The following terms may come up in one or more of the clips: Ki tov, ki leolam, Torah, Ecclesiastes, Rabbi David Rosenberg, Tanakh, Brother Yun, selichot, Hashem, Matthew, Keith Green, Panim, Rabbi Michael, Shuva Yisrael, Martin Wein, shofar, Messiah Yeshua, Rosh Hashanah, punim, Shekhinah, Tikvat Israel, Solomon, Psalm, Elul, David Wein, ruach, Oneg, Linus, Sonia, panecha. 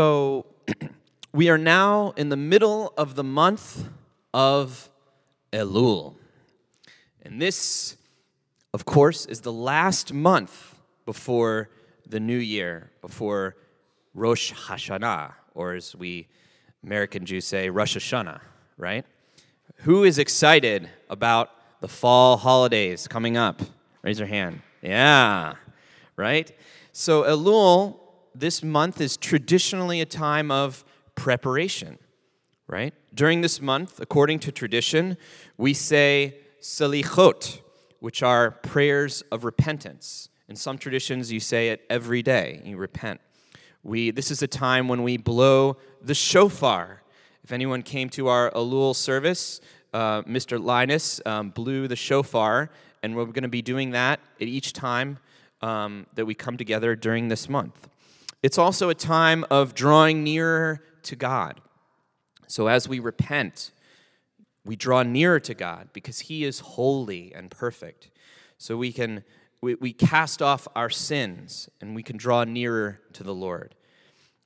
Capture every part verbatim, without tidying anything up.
So we are now in the middle of the month of Elul. And this, of course, is the last month before the new year, before Rosh Hashanah, or as we American Jews say, Rosh Hashanah, right? Who is excited about the fall holidays coming up? Raise your hand. Yeah, right? So Elul, this month is traditionally a time of preparation, right? During this month, according to tradition, we say selichot, which are prayers of repentance. In some traditions, you say it every day, you repent. We, this is a time when we blow the shofar. If anyone came to our Elul service, uh, Mister Linus um, blew the shofar, and we're going to be doing that at each time um, that we come together during this month. It's also a time of drawing nearer to God. So as we repent, we draw nearer to God because He is holy and perfect. So we can we, we cast off our sins and we can draw nearer to the Lord.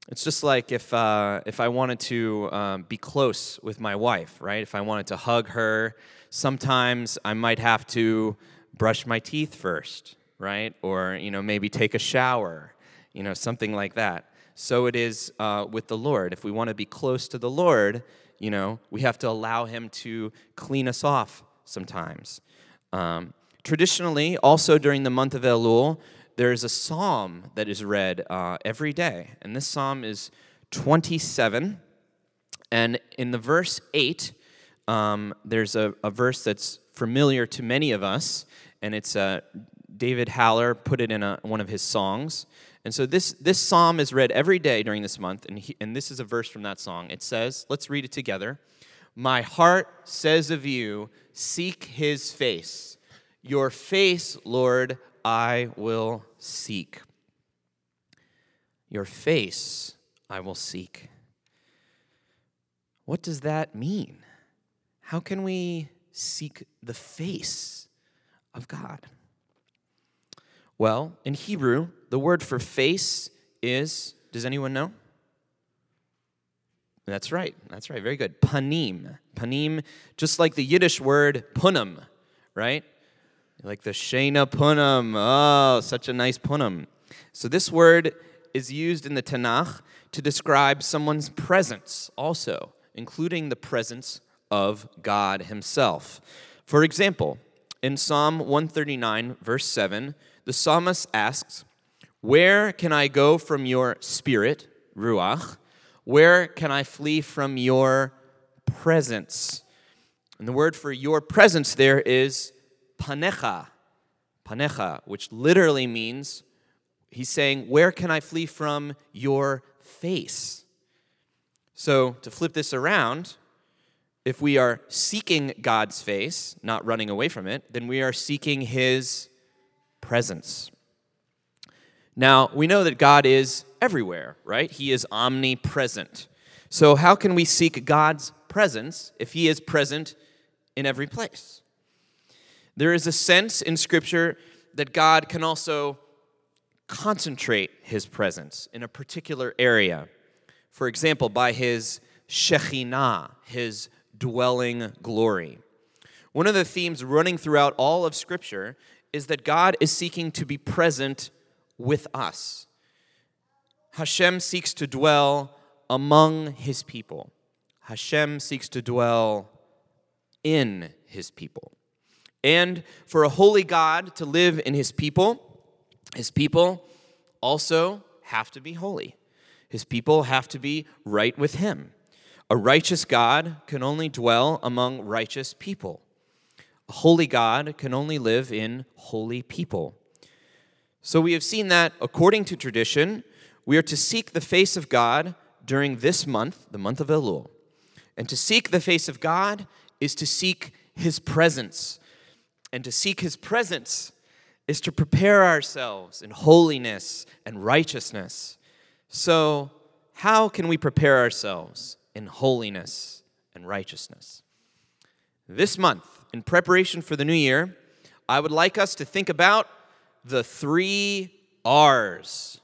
It's just like if uh, if I wanted to um, be close with my wife, right? If I wanted to hug her, sometimes I might have to brush my teeth first, right? Or you know maybe take a shower, you know something like that. So it is uh, with the Lord. If we want to be close to the Lord, you know, we have to allow Him to clean us off sometimes. Um, traditionally, also during the month of Elul, there is a psalm that is read uh, every day. And this psalm is twenty-seven. And in the verse eight, um, there's a, a verse that's familiar to many of us. And it's uh, David Haller put it in a, one of his songs. And so this, this psalm is read every day during this month, and, he, and this is a verse from that song. It says, let's read it together. My heart says of you, seek His face. Your face, Lord, I will seek. Your face I will seek. What does that mean? How can we seek the face of God? Well, in Hebrew, the word for face is, does anyone know? That's right. That's right. Very good. Panim. Panim, just like the Yiddish word punim, right? Like the Shekhinah punim. Oh, such a nice punim. So this word is used in the Tanakh to describe someone's presence also, including the presence of God Himself. For example, in Psalm one thirty-nine, verse seven, the psalmist asks, where can I go from your spirit, ruach? Where can I flee from your presence? And the word for your presence there is panecha, panecha, which literally means, he's saying, where can I flee from your face? So to flip this around, if we are seeking God's face, not running away from it, then we are seeking His presence. Now, we know that God is everywhere, right? He is omnipresent. So how can we seek God's presence if He is present in every place? There is a sense in Scripture that God can also concentrate His presence in a particular area. For example, by His Shekhinah, His dwelling glory. One of the themes running throughout all of Scripture is that God is seeking to be present with us. Hashem seeks to dwell among His people. Hashem seeks to dwell in His people. And for a holy God to live in His people, His people also have to be holy. His people have to be right with Him. A righteous God can only dwell among righteous people. A holy God can only live in holy people. So we have seen that, according to tradition, we are to seek the face of God during this month, the month of Elul. And to seek the face of God is to seek His presence. And to seek His presence is to prepare ourselves in holiness and righteousness. So how can we prepare ourselves in holiness and righteousness? This month, in preparation for the new year, I would like us to think about the three R's,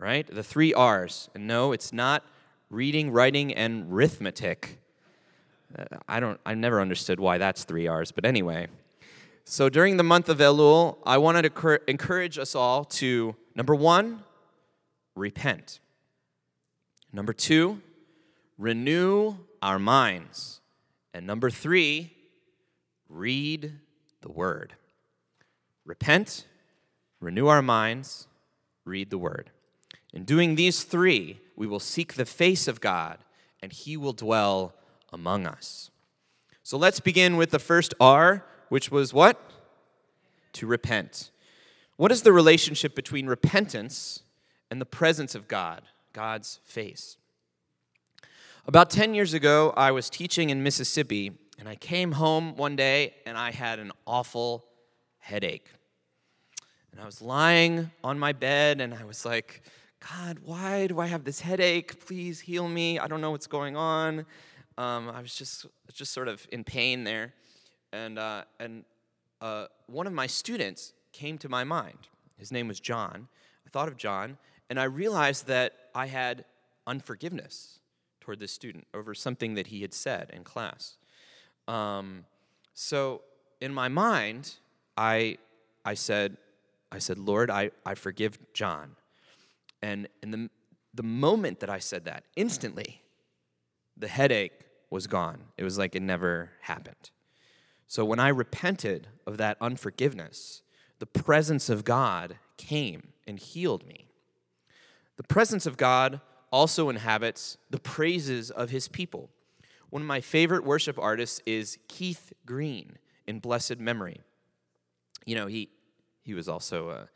right? The three R's. And no, it's not reading, writing, and arithmetic. Uh, I don't, I never understood why that's three R's, but anyway. So during the month of Elul, I wanted to cur- encourage us all to, number one, repent. Number two, renew our minds. And number three, read the Word. Repent, renew our minds, read the Word. In doing these three, we will seek the face of God, and He will dwell among us. So let's begin with the first R, which was what? To repent. What is the relationship between repentance and the presence of God, God's face? About ten years ago, I was teaching in Mississippi, and I came home one day, and I had an awful headache. And I was lying on my bed, and I was like, God, why do I have this headache? Please heal me. I don't know what's going on. Um, I was just just sort of in pain there. And, uh, and uh, one of my students came to my mind. His name was John. I thought of John, and I realized that I had unforgiveness toward this student over something that he had said in class. Um, so in my mind, I I said, I said, Lord, I, I forgive John. And in the, the moment that I said that, instantly, the headache was gone. It was like it never happened. So when I repented of that unforgiveness, the presence of God came and healed me. The presence of God also inhabits the praises of His people. One of my favorite worship artists is Keith Green, in blessed memory. You know, he he was also a,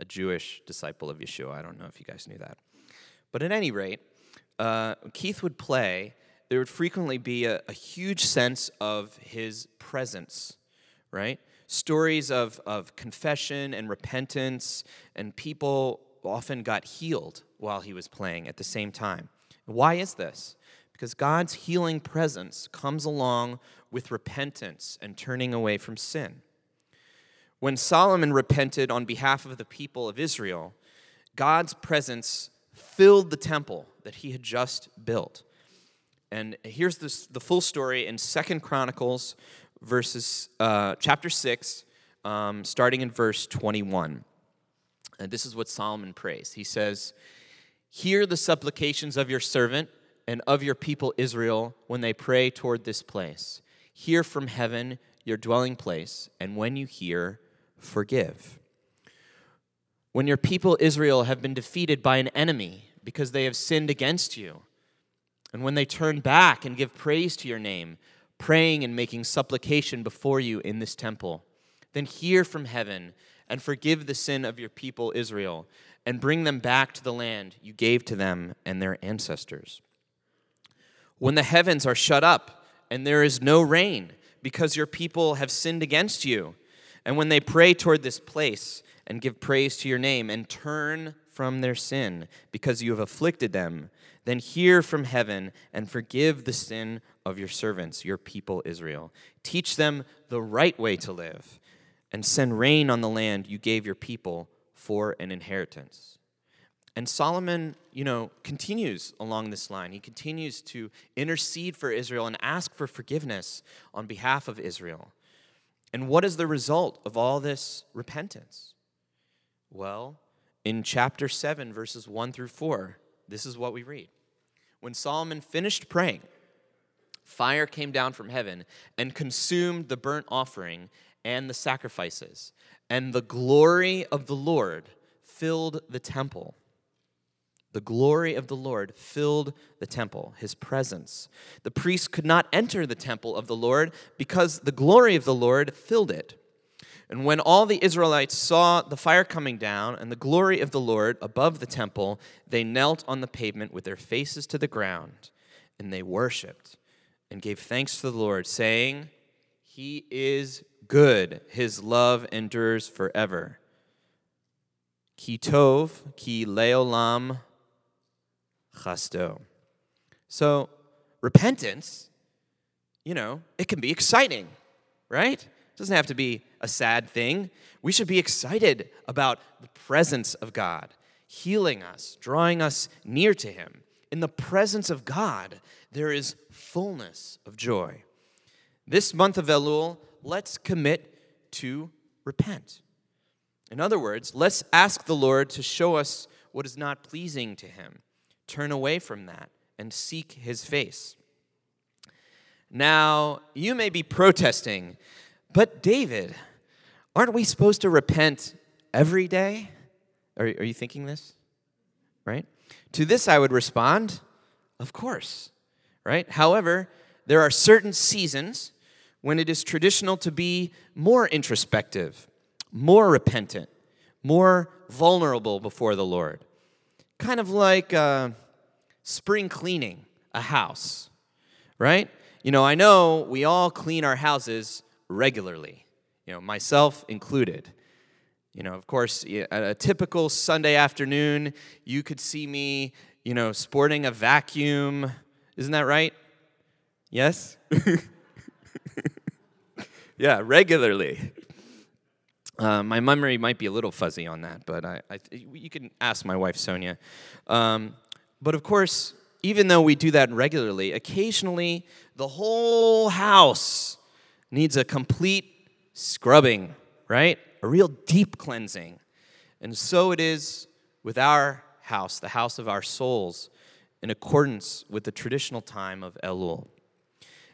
a Jewish disciple of Yeshua. I don't know if you guys knew that. But at any rate, uh, Keith would play. There would frequently be a, a huge sense of his presence, right? Stories of, of confession and repentance, and people often got healed while he was playing at the same time. Why is this? Because God's healing presence comes along with repentance and turning away from sin. When Solomon repented on behalf of the people of Israel, God's presence filled the temple that he had just built. And here's this, the full story in Second Chronicles verses, uh, chapter six, um, starting in verse twenty-one. And this is what Solomon prays. He says, "Hear the supplications of your servant and of your people Israel when they pray toward this place. Hear from heaven, your dwelling place, and when you hear, forgive. When your people Israel have been defeated by an enemy because they have sinned against you, and when they turn back and give praise to your name, praying and making supplication before you in this temple, then hear from heaven and forgive the sin of your people Israel, and bring them back to the land you gave to them and their ancestors. When the heavens are shut up and there is no rain, because your people have sinned against you, and when they pray toward this place and give praise to your name and turn from their sin because you have afflicted them, then hear from heaven and forgive the sin of your servants, your people Israel. Teach them the right way to live, and send rain on the land you gave your people for an inheritance." And Solomon, you know, continues along this line. He continues to intercede for Israel and ask for forgiveness on behalf of Israel. And what is the result of all this repentance? Well, in chapter seven, verses one through four, this is what we read. "When Solomon finished praying, fire came down from heaven and consumed the burnt offering and the sacrifices, and the glory of the Lord filled the temple." The glory of the Lord filled the temple, His presence. "The priests could not enter the temple of the Lord because the glory of the Lord filled it. And when all the Israelites saw the fire coming down and the glory of the Lord above the temple, they knelt on the pavement with their faces to the ground, and they worshipped and gave thanks to the Lord, saying, 'He is good, His love endures forever. Ki tov, ki leolam, chasto.'" So repentance, you know, it can be exciting, right? It doesn't have to be a sad thing. We should be excited about the presence of God. healing us, drawing us near to him. In the presence of God, there is fullness of joy. This month of Elul, let's commit to repent. In other words, let's ask the Lord to show us what is not pleasing to him. Turn away from that and seek his face. Now, you may be protesting, but David, aren't we supposed to repent every day? Are, are you thinking this? Right? To this I would respond, of course. Right? However, there are certain seasons when it is traditional to be more introspective, more repentant, more vulnerable before the Lord. Kind of like uh, spring cleaning a house, right? You know, I know we all clean our houses regularly, you know, myself included. You know, of course, at a typical Sunday afternoon, you could see me, you know, sporting a vacuum. Isn't that right? Yes? Yeah, regularly. Uh, my memory might be a little fuzzy on that, but I, I, you can ask my wife, Sonia. Um, but of course, even though we do that regularly, occasionally the whole house needs a complete scrubbing, right? A real deep cleansing. And so it is with our house, the house of our souls, in accordance with the traditional time of Elul.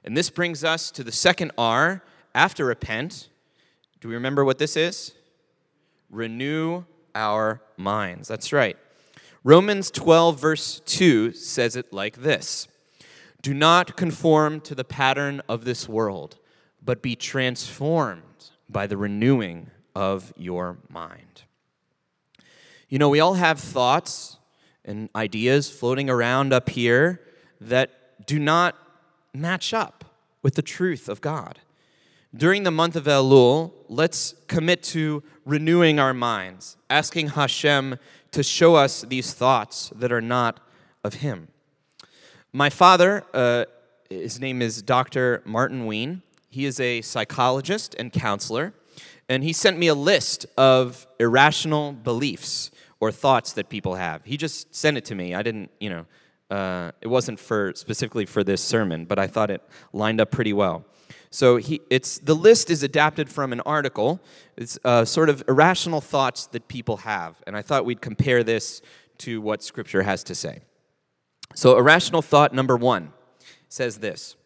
And this brings us to the second R after repent. Do we remember what this is? Renew our minds. That's right. Romans twelve, verse two says it like this. Do not conform to the pattern of this world, but be transformed by the renewing of your mind. You know, we all have thoughts and ideas floating around up here that do not match up with the truth of God. During the month of Elul, let's commit to renewing our minds, asking Hashem to show us these thoughts that are not of him. My father, uh, his name is Doctor Martin Wein. He is a psychologist and counselor, and he sent me a list of irrational beliefs or thoughts that people have. He just sent it to me. I didn't, you know, uh, it wasn't for specifically for this sermon, but I thought it lined up pretty well. So he, it's the list is adapted from an article. It's uh, sort of irrational thoughts that people have. And I thought we'd compare this to what Scripture has to say. So irrational thought number one says this.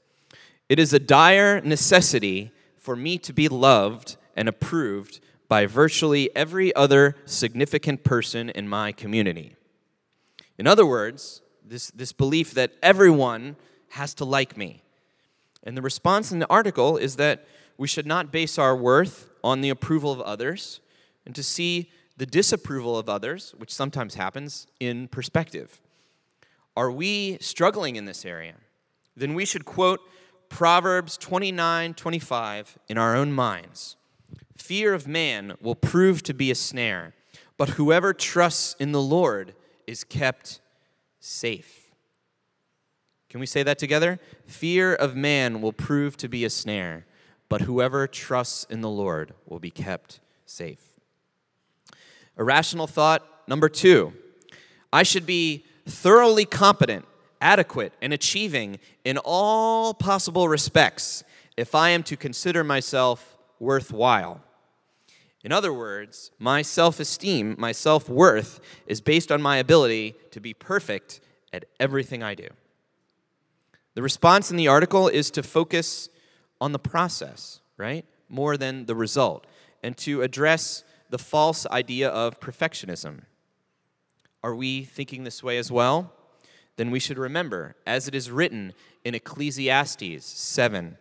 It is a dire necessity for me to be loved and approved by virtually every other significant person in my community. In other words, this, this belief that everyone has to like me. And the response in the article is that we should not base our worth on the approval of others and to see the disapproval of others, which sometimes happens, in perspective. Are we struggling in this area? Then we should quote Proverbs twenty-nine twenty-five in our own minds. Fear of man will prove to be a snare, but whoever trusts in the Lord is kept safe. Can we say that together? Fear of man will prove to be a snare, but whoever trusts in the Lord will be kept safe. Irrational thought number two. I should be thoroughly competent, adequate, and achieving in all possible respects if I am to consider myself worthwhile. In other words, my self-esteem, my self-worth is based on my ability to be perfect at everything I do. The response in the article is to focus on the process, right, more than the result, and to address the false idea of perfectionism. Are we thinking this way as well? Then we should remember, as it is written in Ecclesiastes seven,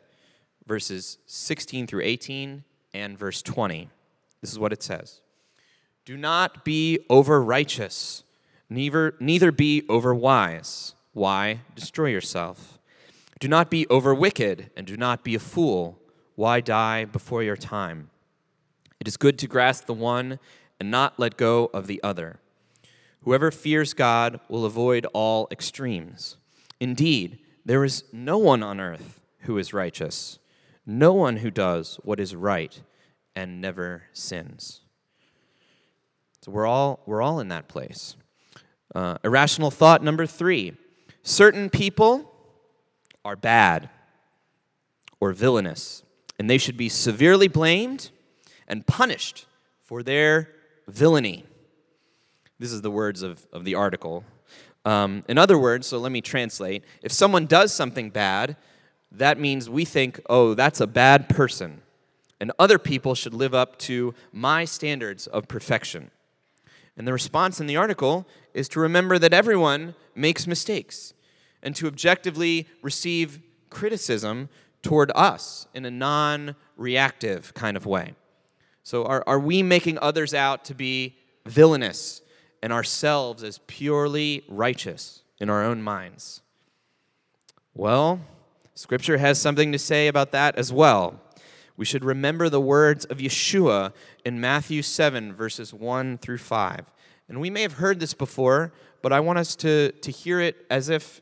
verses sixteen through eighteen, and verse twenty. This is what it says. Do not be over-righteous, neither, neither be over-wise. Why destroy yourself? Do not be over wicked, and do not be a fool. Why die before your time? It is good to grasp the one and not let go of the other. Whoever fears God will avoid all extremes. Indeed, there is no one on earth who is righteous, no one who does what is right and never sins. So we're all we're all in that place. Uh, irrational thought number three. Certain people are bad or villainous, and they should be severely blamed and punished for their villainy. This is the words of, of the article. Um, in other words, so let me translate. If someone does something bad, that means we think, oh, that's a bad person, and other people should live up to my standards of perfection. And the response in the article is to remember that everyone makes mistakes and to objectively receive criticism toward us in a non-reactive kind of way. So are, are we making others out to be villainous and ourselves as purely righteous in our own minds? Well, Scripture has something to say about that as well. We should remember the words of Yeshua in Matthew seven, verses one through five. And we may have heard this before, but I want us to, to hear it as if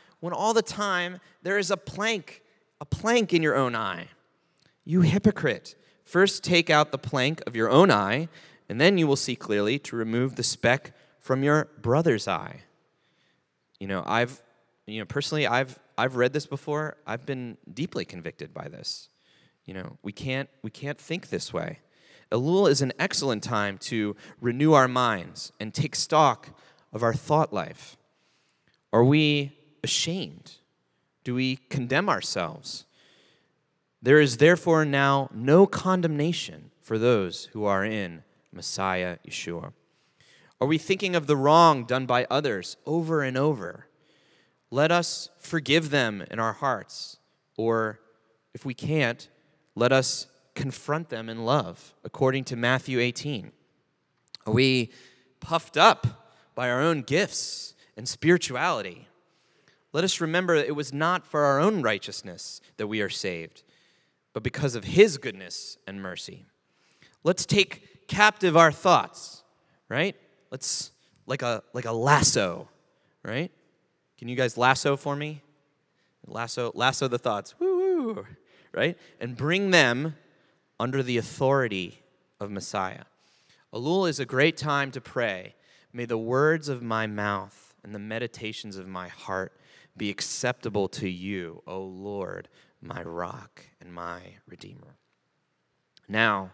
when all the time there is a plank, a plank in your own eye? You hypocrite, first take out the plank of your own eye, and then you will see clearly to remove the speck from your brother's eye. You know, I've, you know, personally, I've, I've read this before. I've been deeply convicted by this. You know, we can't we can't think this way. Elul is an excellent time to renew our minds and take stock of our thought life. Are we ashamed? Do we condemn ourselves? There is therefore now no condemnation for those who are in Messiah Yeshua. Are we thinking of the wrong done by others over and over? Let us forgive them in our hearts, or if we can't, let us confront them in love, according to Matthew eighteen. Are we puffed up by our own gifts and spirituality? Let us remember that it was not for our own righteousness that we are saved, but because of His goodness and mercy. Let's take captive our thoughts, right? Let's, like a like a lasso, right? Can you guys lasso for me? Lasso, lasso the thoughts, woo, woo, right? And bring them under the authority of Messiah. Elul is a great time to pray. May the words of my mouth and the meditations of my heart be acceptable to you, O Lord, my rock and my redeemer. Now,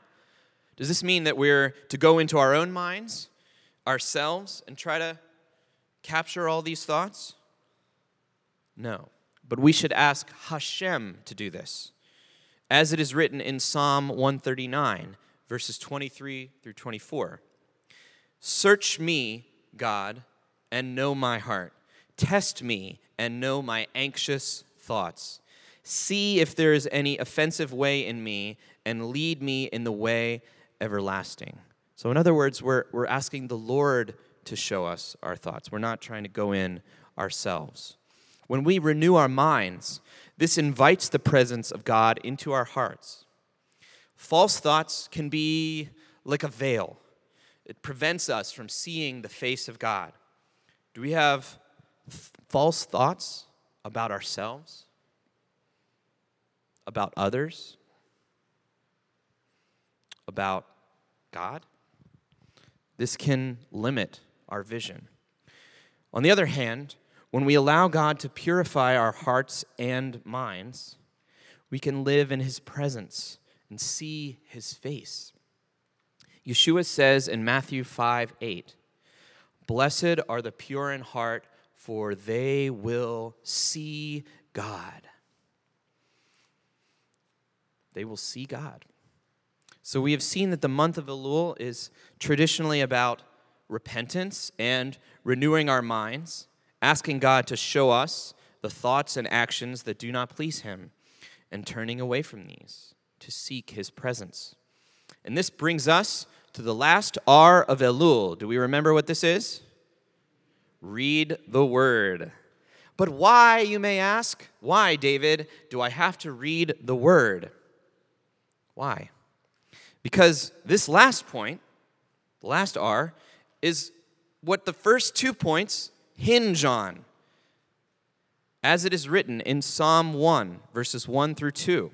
does this mean that we're to go into our own minds, ourselves, and try to capture all these thoughts? No, but we should ask Hashem to do this. As it is written in Psalm one thirty-nine, verses twenty-three through twenty-four. Search me, God, and know my heart. Test me and know my anxious thoughts. See if there is any offensive way in me, and lead me in the way everlasting. So in other words, we're, we're asking the Lord to show us our thoughts. We're not trying to go in ourselves. When we renew our minds, this invites the presence of God into our hearts. False thoughts can be like a veil. It prevents us from seeing the face of God. Do we have f- false thoughts about ourselves? About others? About God? This can limit our vision. On the other hand, when we allow God to purify our hearts and minds, we can live in His presence and see His face. Yeshua says in Matthew five eight, blessed are the pure in heart, for they will see God. They will see God. So we have seen that the month of Elul is traditionally about repentance and renewing our minds, asking God to show us the thoughts and actions that do not please Him, and turning away from these to seek His presence. And this brings us to the last R of Elul. Do we remember what this is? Read the word. But why, you may ask, why, David, do I have to read the word? Why? Because this last point, the last R, is what the first two points hinge on. As it is written in Psalm one, verses one through two,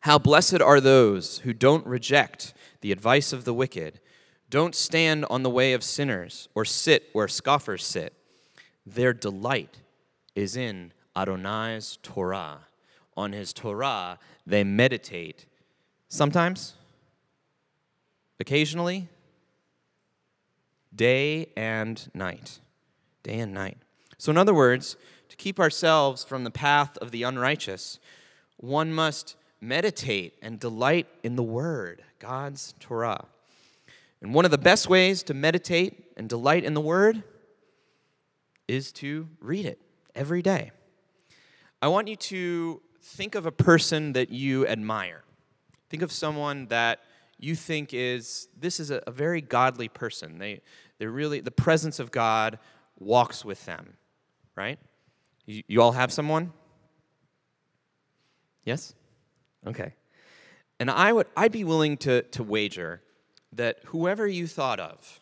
how blessed are those who don't reject the advice of the wicked, don't stand on the way of sinners, or sit where scoffers sit. Their delight is in Adonai's Torah. On his Torah, they meditate. Sometimes, occasionally, day and night. Day and night. So in other words, to keep ourselves from the path of the unrighteous, one must meditate and delight in the Word, God's Torah. And one of the best ways to meditate and delight in the Word is to read it every day. I want you to think of a person that you admire. Think of someone that you think is, this is a, a very godly person. They, they really, the presence of God walks with them, right? You, you all have someone? Yes? Okay. And I would, I'd be willing to, to wager that whoever you thought of,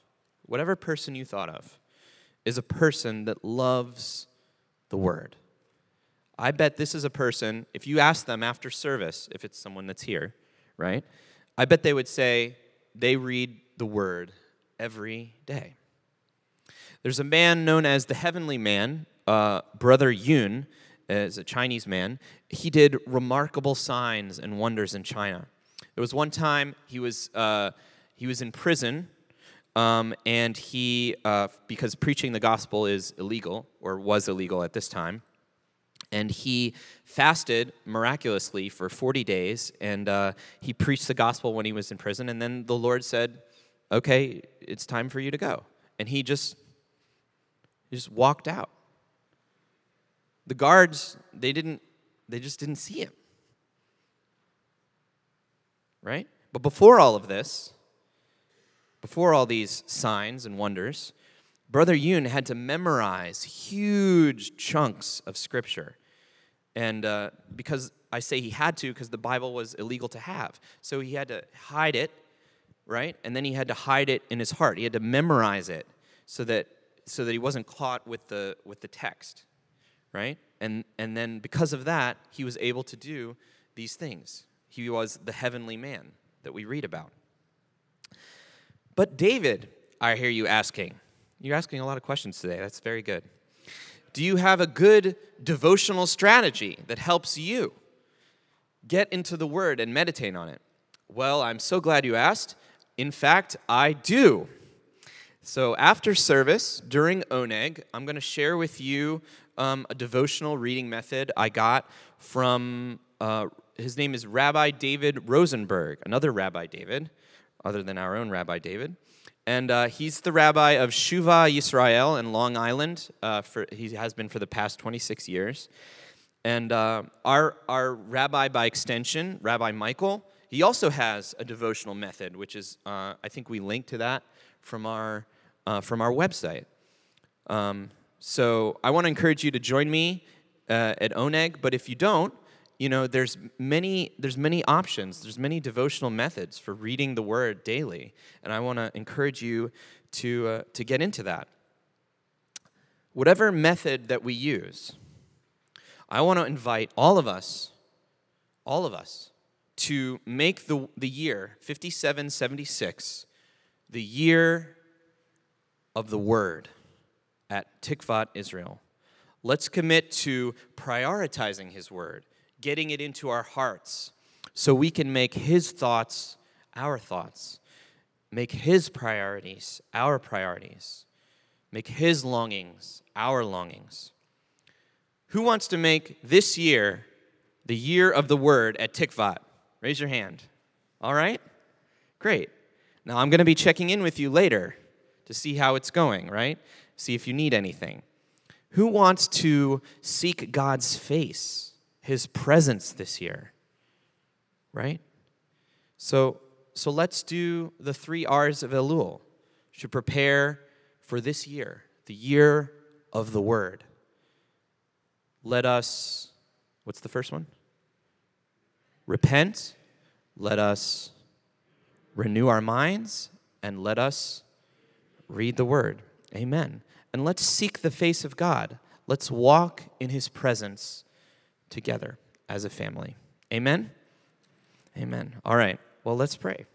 whatever person you thought of, is a person that loves the Word. I bet this is a person, if you ask them after service, if it's someone that's here, right? I bet they would say they read the Word every day. There's a man known as the Heavenly Man, uh, Brother Yun, is a Chinese man. He did remarkable signs and wonders in China. There was one time he was uh, he was in prison, um, and he uh, because preaching the gospel is illegal, or was illegal at this time, and he fasted miraculously for forty days, and uh, he preached the gospel when he was in prison, and then the Lord said, okay, it's time for you to go. And he just, he just walked out. The guards, they didn't, they just didn't see him, right? But before all of this, before all these signs and wonders, Brother Yun had to memorize huge chunks of Scripture. And uh, because I say he had to, because the Bible was illegal to have. So he had to hide it, right? And then he had to hide it in his heart. He had to memorize it so that so that he wasn't caught with the with the text, right? And and then because of that, he was able to do these things. He was the Heavenly Man that we read about. But David, I hear you asking. You're asking a lot of questions today. That's very good. Do you have a good devotional strategy that helps you get into the Word and meditate on it? Well, I'm so glad you asked. In fact, I do. So after service, during Oneg, I'm going to share with you um, a devotional reading method I got from, uh, his name is Rabbi David Rosenberg, another Rabbi David, other than our own Rabbi David. And uh, he's the rabbi of Shuva Yisrael in Long Island. Uh, for, he has been for the past twenty-six years. And uh, our our rabbi by extension, Rabbi Michael, he also has a devotional method, which is, uh, I think we link to that from our uh, from our website. Um, so I want to encourage you to join me uh, at Oneg. But if you don't, you know, there's many there's many options. There's many devotional methods for reading the Word daily, and I want to encourage you to uh, to get into that. Whatever method that we use, I want to invite all of us, all of us, to make the the year fifty-seven seventy-six the year of the Word at Tikvat Israel. Let's commit to prioritizing His Word, getting it into our hearts so we can make His thoughts our thoughts, make His priorities our priorities, make His longings our longings. Who wants to make this year the year of the Word at Tikvat? Raise your hand. All right? Great. Now I'm going to be checking in with you later to see how it's going, right? See if you need anything. Who wants to seek God's face? His presence this year, right? So so let's do the three R's of Elul. Should prepare for this year, the year of the word. Let us, what's the first one? Repent. Let us renew our minds, and let us read the word. Amen. And let's seek the face of God. Let's walk in his presence together as a family. Amen? Amen. All right. Well, let's pray.